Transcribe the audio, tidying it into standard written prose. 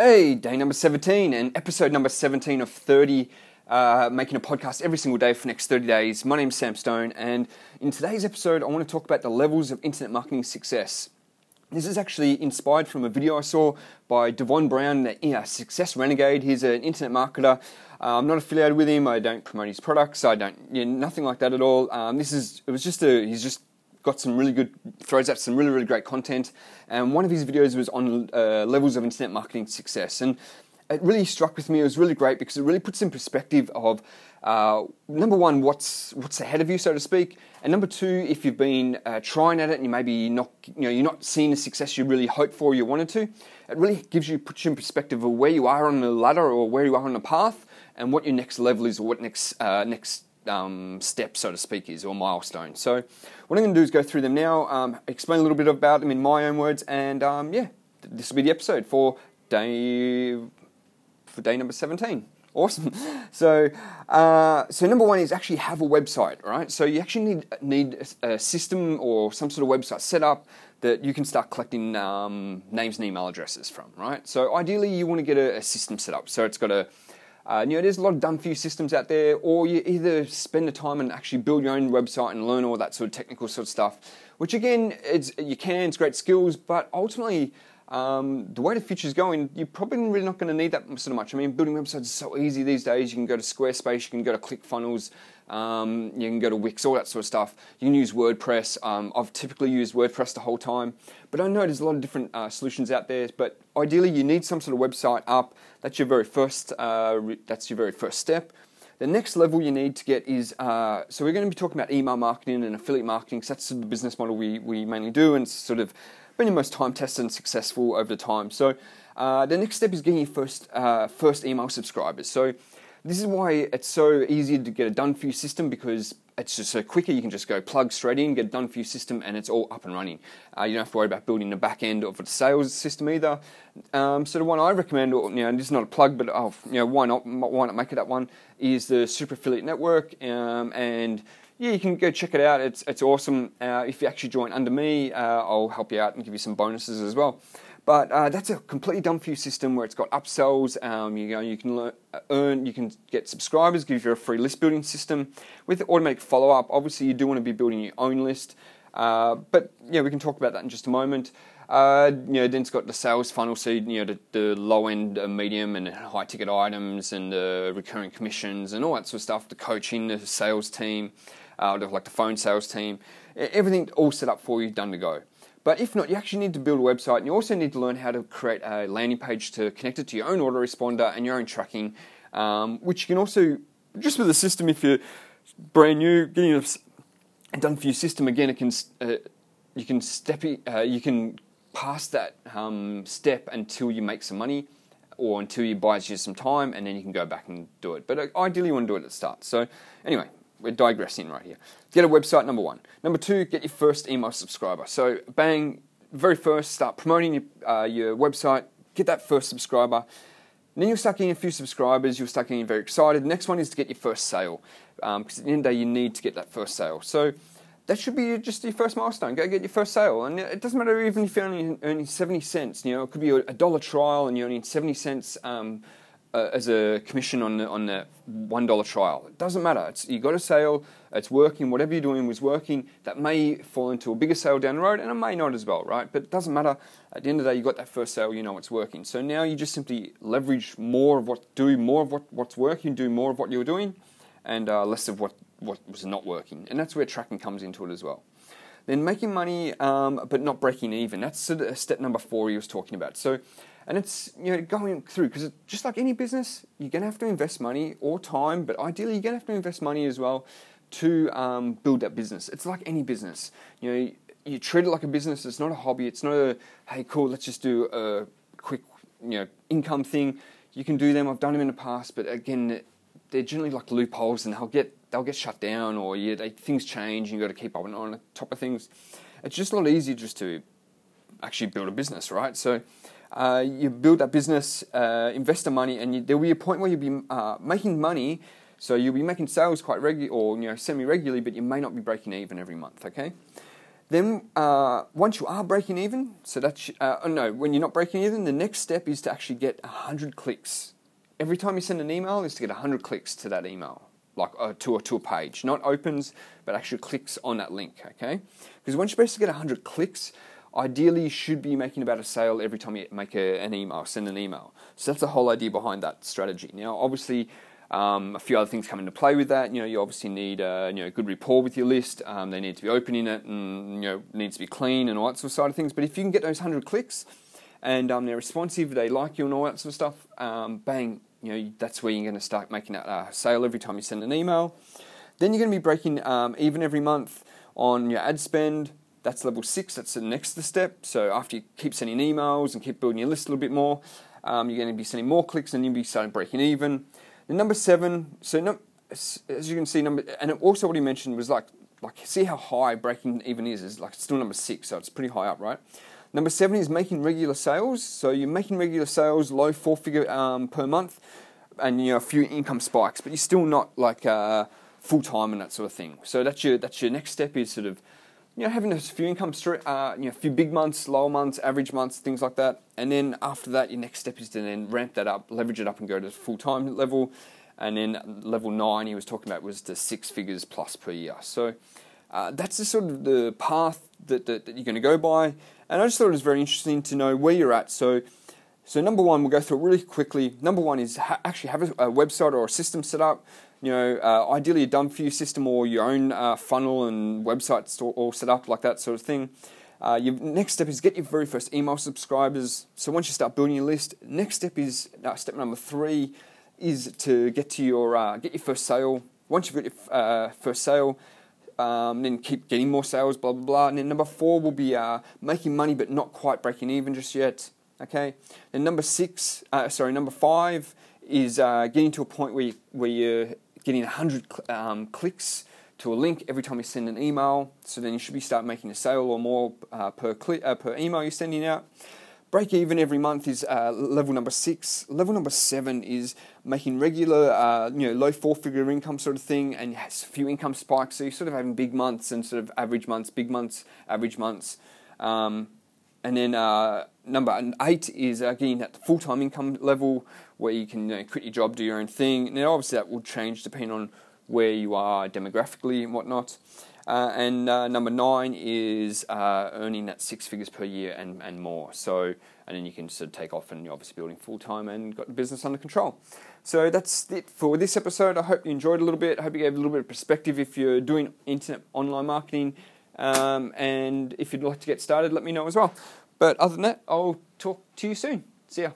Hey, day number 17 and episode number 17 of 30, making a podcast every single day for the next 30 days. My name's Sam Stone, and in today's episode, I want to talk about the levels of internet marketing success. This is actually inspired from a video I saw by Devon Brown, the Success Renegade. He's an internet marketer. I'm not affiliated with him. I don't promote his products. I don't, nothing like that at all. He's just got some really good, throws out some really great content, and one of his videos was on levels of internet marketing success, and it really struck with me. It was really great because it really puts in perspective of number one, what's ahead of you, so to speak, and number two, if you've been trying at it and you maybe not, you're not seeing the success you really hoped for, you wanted to. It really puts you in perspective of where you are on the ladder or where you are on the path, and what your next level is or what next. Step, so to speak, is, or milestone. So what I'm going to do is go through them now, explain a little bit about them in my own words, and this will be the episode for day number 17. Awesome. So number one is actually have a website, right? So you actually need a system or some sort of website set up that you can start collecting names and email addresses from, right? So ideally, you want to get a system set up. So it's got a there's a lot of done-for-you systems out there, or you either spend the time and actually build your own website and learn all that sort of technical sort of stuff, which again, it's great skills, but ultimately, the way the future's going, you're probably really not going to need that sort of much. I mean, building websites is so easy these days. You can go to Squarespace, you can go to ClickFunnels, you can go to Wix, all that sort of stuff. You can use WordPress. I've typically used WordPress the whole time, but I know there's a lot of different solutions out there. But ideally, you need some sort of website up. That's your very first. That's your very first step. The next level you need to get is, so we're going to be talking about email marketing and affiliate marketing, because that's the business model we mainly do, and it's sort of been the most time-tested and successful over the time. So the next step is getting your first email subscribers. So this is why it's so easy to get a done-for-you system, because it's just so quicker. You can just go plug straight in, get a done-for-you system, and it's all up and running. You don't have to worry about building the back end of a sales system either. So the one I recommend, and this is not a plug, but why not make it that one, is the Super Affiliate Network, you can go check it out. It's awesome. If you actually join under me, I'll help you out and give you some bonuses as well. But that's a completely done-for-you system where it's got upsells. You can earn, you can get subscribers, gives you a free list building system with automatic follow-up. Obviously, you do want to be building your own list, but we can talk about that in just a moment. Then it's got the sales funnel, so the low-end, medium, and high-ticket items, and the recurring commissions, and all that sort of stuff. The coaching, the sales team, the phone sales team, everything all set up for you, done to go. But if not, you actually need to build a website, and you also need to learn how to create a landing page to connect it to your own autoresponder and your own tracking, which you can also, just with the system, if you're brand new, getting a done-for-you system, again, it can you can pass that step until you make some money, or until you buy you some time, and then you can go back and do it. But ideally, you want to do it at the start. So anyway, we're digressing right here. Get a website, number one. Number two, get your first email subscriber. So bang, very first, start promoting your website, get that first subscriber. And then you'll start getting a few subscribers, you'll start getting very excited. The next one is to get your first sale, because at the end of the day, you need to get that first sale. So that should be just your first milestone. Go get your first sale. And it doesn't matter even if you're only earning 70 cents. It could be a dollar trial and you're earning 70 cents as a commission on the $1 trial. It doesn't matter. You got a sale. It's working. Whatever you're doing was working. That may fall into a bigger sale down the road, and it may not as well, right? But it doesn't matter. At the end of the day, you got that first sale. You know it's working. So now you just simply leverage what's working, do more of what you're doing, and less of what was not working, and that's where tracking comes into it as well. Then making money, but not breaking even. That's sort of step number four he was talking about. So, and it's going through, because just like any business, you're going to have to invest money or time, but ideally you're going to have to invest money as well to build that business. It's like any business. You treat it like a business. It's not a hobby. It's not a, hey, cool, let's just do a quick income thing. You can do them. I've done them in the past, but again, they're generally like loopholes, and they'll get shut down, or things change, and you got to keep up and on the top of things. It's just a lot easier just to actually build a business, right? So you build that business, invest the money, and there'll be a point where you'll be making money. So you'll be making sales quite regularly, or semi-regularly, but you may not be breaking even every month, okay? Then once you are breaking even, so that's, when you're not breaking even, the next step is to actually get 100 clicks. Every time you send an email is to get 100 clicks to that email, like to a page. Not opens, but actually clicks on that link, okay? Because once you basically get 100 clicks, ideally you should be making about a sale every time you make an email, send an email. So that's the whole idea behind that strategy. Now, obviously, a few other things come into play with that. You know, you obviously need good rapport with your list. They need to be open in it, and needs to be clean and all that sort of side of things. But if you can get those 100 clicks, and they're responsive, they like you and all that sort of stuff, bang, that's where you're going to start making that sale every time you send an email. Then you're going to be breaking even every month on your ad spend. That's level 6. That's the next step. So after you keep sending emails and keep building your list a little bit more, you're going to be sending more clicks, and you'll be starting breaking even. Number 7, so as you can see, and also what he mentioned was like see how high breaking even is like still number 6, so it's pretty high up, right? Number 7 is making regular sales, so you're making regular sales, low 4-figure per month, and a few income spikes, but you're still not full time and that sort of thing. So that's your next step is sort of having a few income a few big months, lower months, average months, things like that. And then after that, your next step is to then ramp that up, leverage it up and go to the full-time level. And then level 9 he was talking about was the 6 figures plus per year. So that's the sort of the path that you're going to go by. And I just thought it was very interesting to know where you're at. So number 1, we'll go through it really quickly. Number 1 is actually have a website or a system set up. Ideally a done-for-you system or your own funnel and websites all set up like that sort of thing. Your next step is get your very first email subscribers. So once you start building your list, next step is step number 3 is to get to your get your first sale. Once you've got your first sale, then keep getting more sales, blah blah blah. And then number 4 will be making money but not quite breaking even just yet. Okay. Then number 5 is getting to a point where you're getting 100 clicks to a link every time you send an email. So then you should be start making a sale or more per email you're sending out. Break even every month is level number 6. Level number 7 is making regular, low 4-figure income sort of thing, and has a few income spikes. So you're sort of having big months and sort of average months, big months, average months. And then number 8 is getting that full-time income level where you can quit your job, do your own thing. Now, obviously, that will change depending on where you are demographically and whatnot. And number 9 is earning that 6 figures per year and more. So, and then you can sort of take off, and you're obviously building full-time and got the business under control. So that's it for this episode. I hope you enjoyed a little bit. I hope you gave a little bit of perspective if you're doing internet online marketing. And if you'd like to get started, let me know as well. But other than that, I'll talk to you soon. See ya.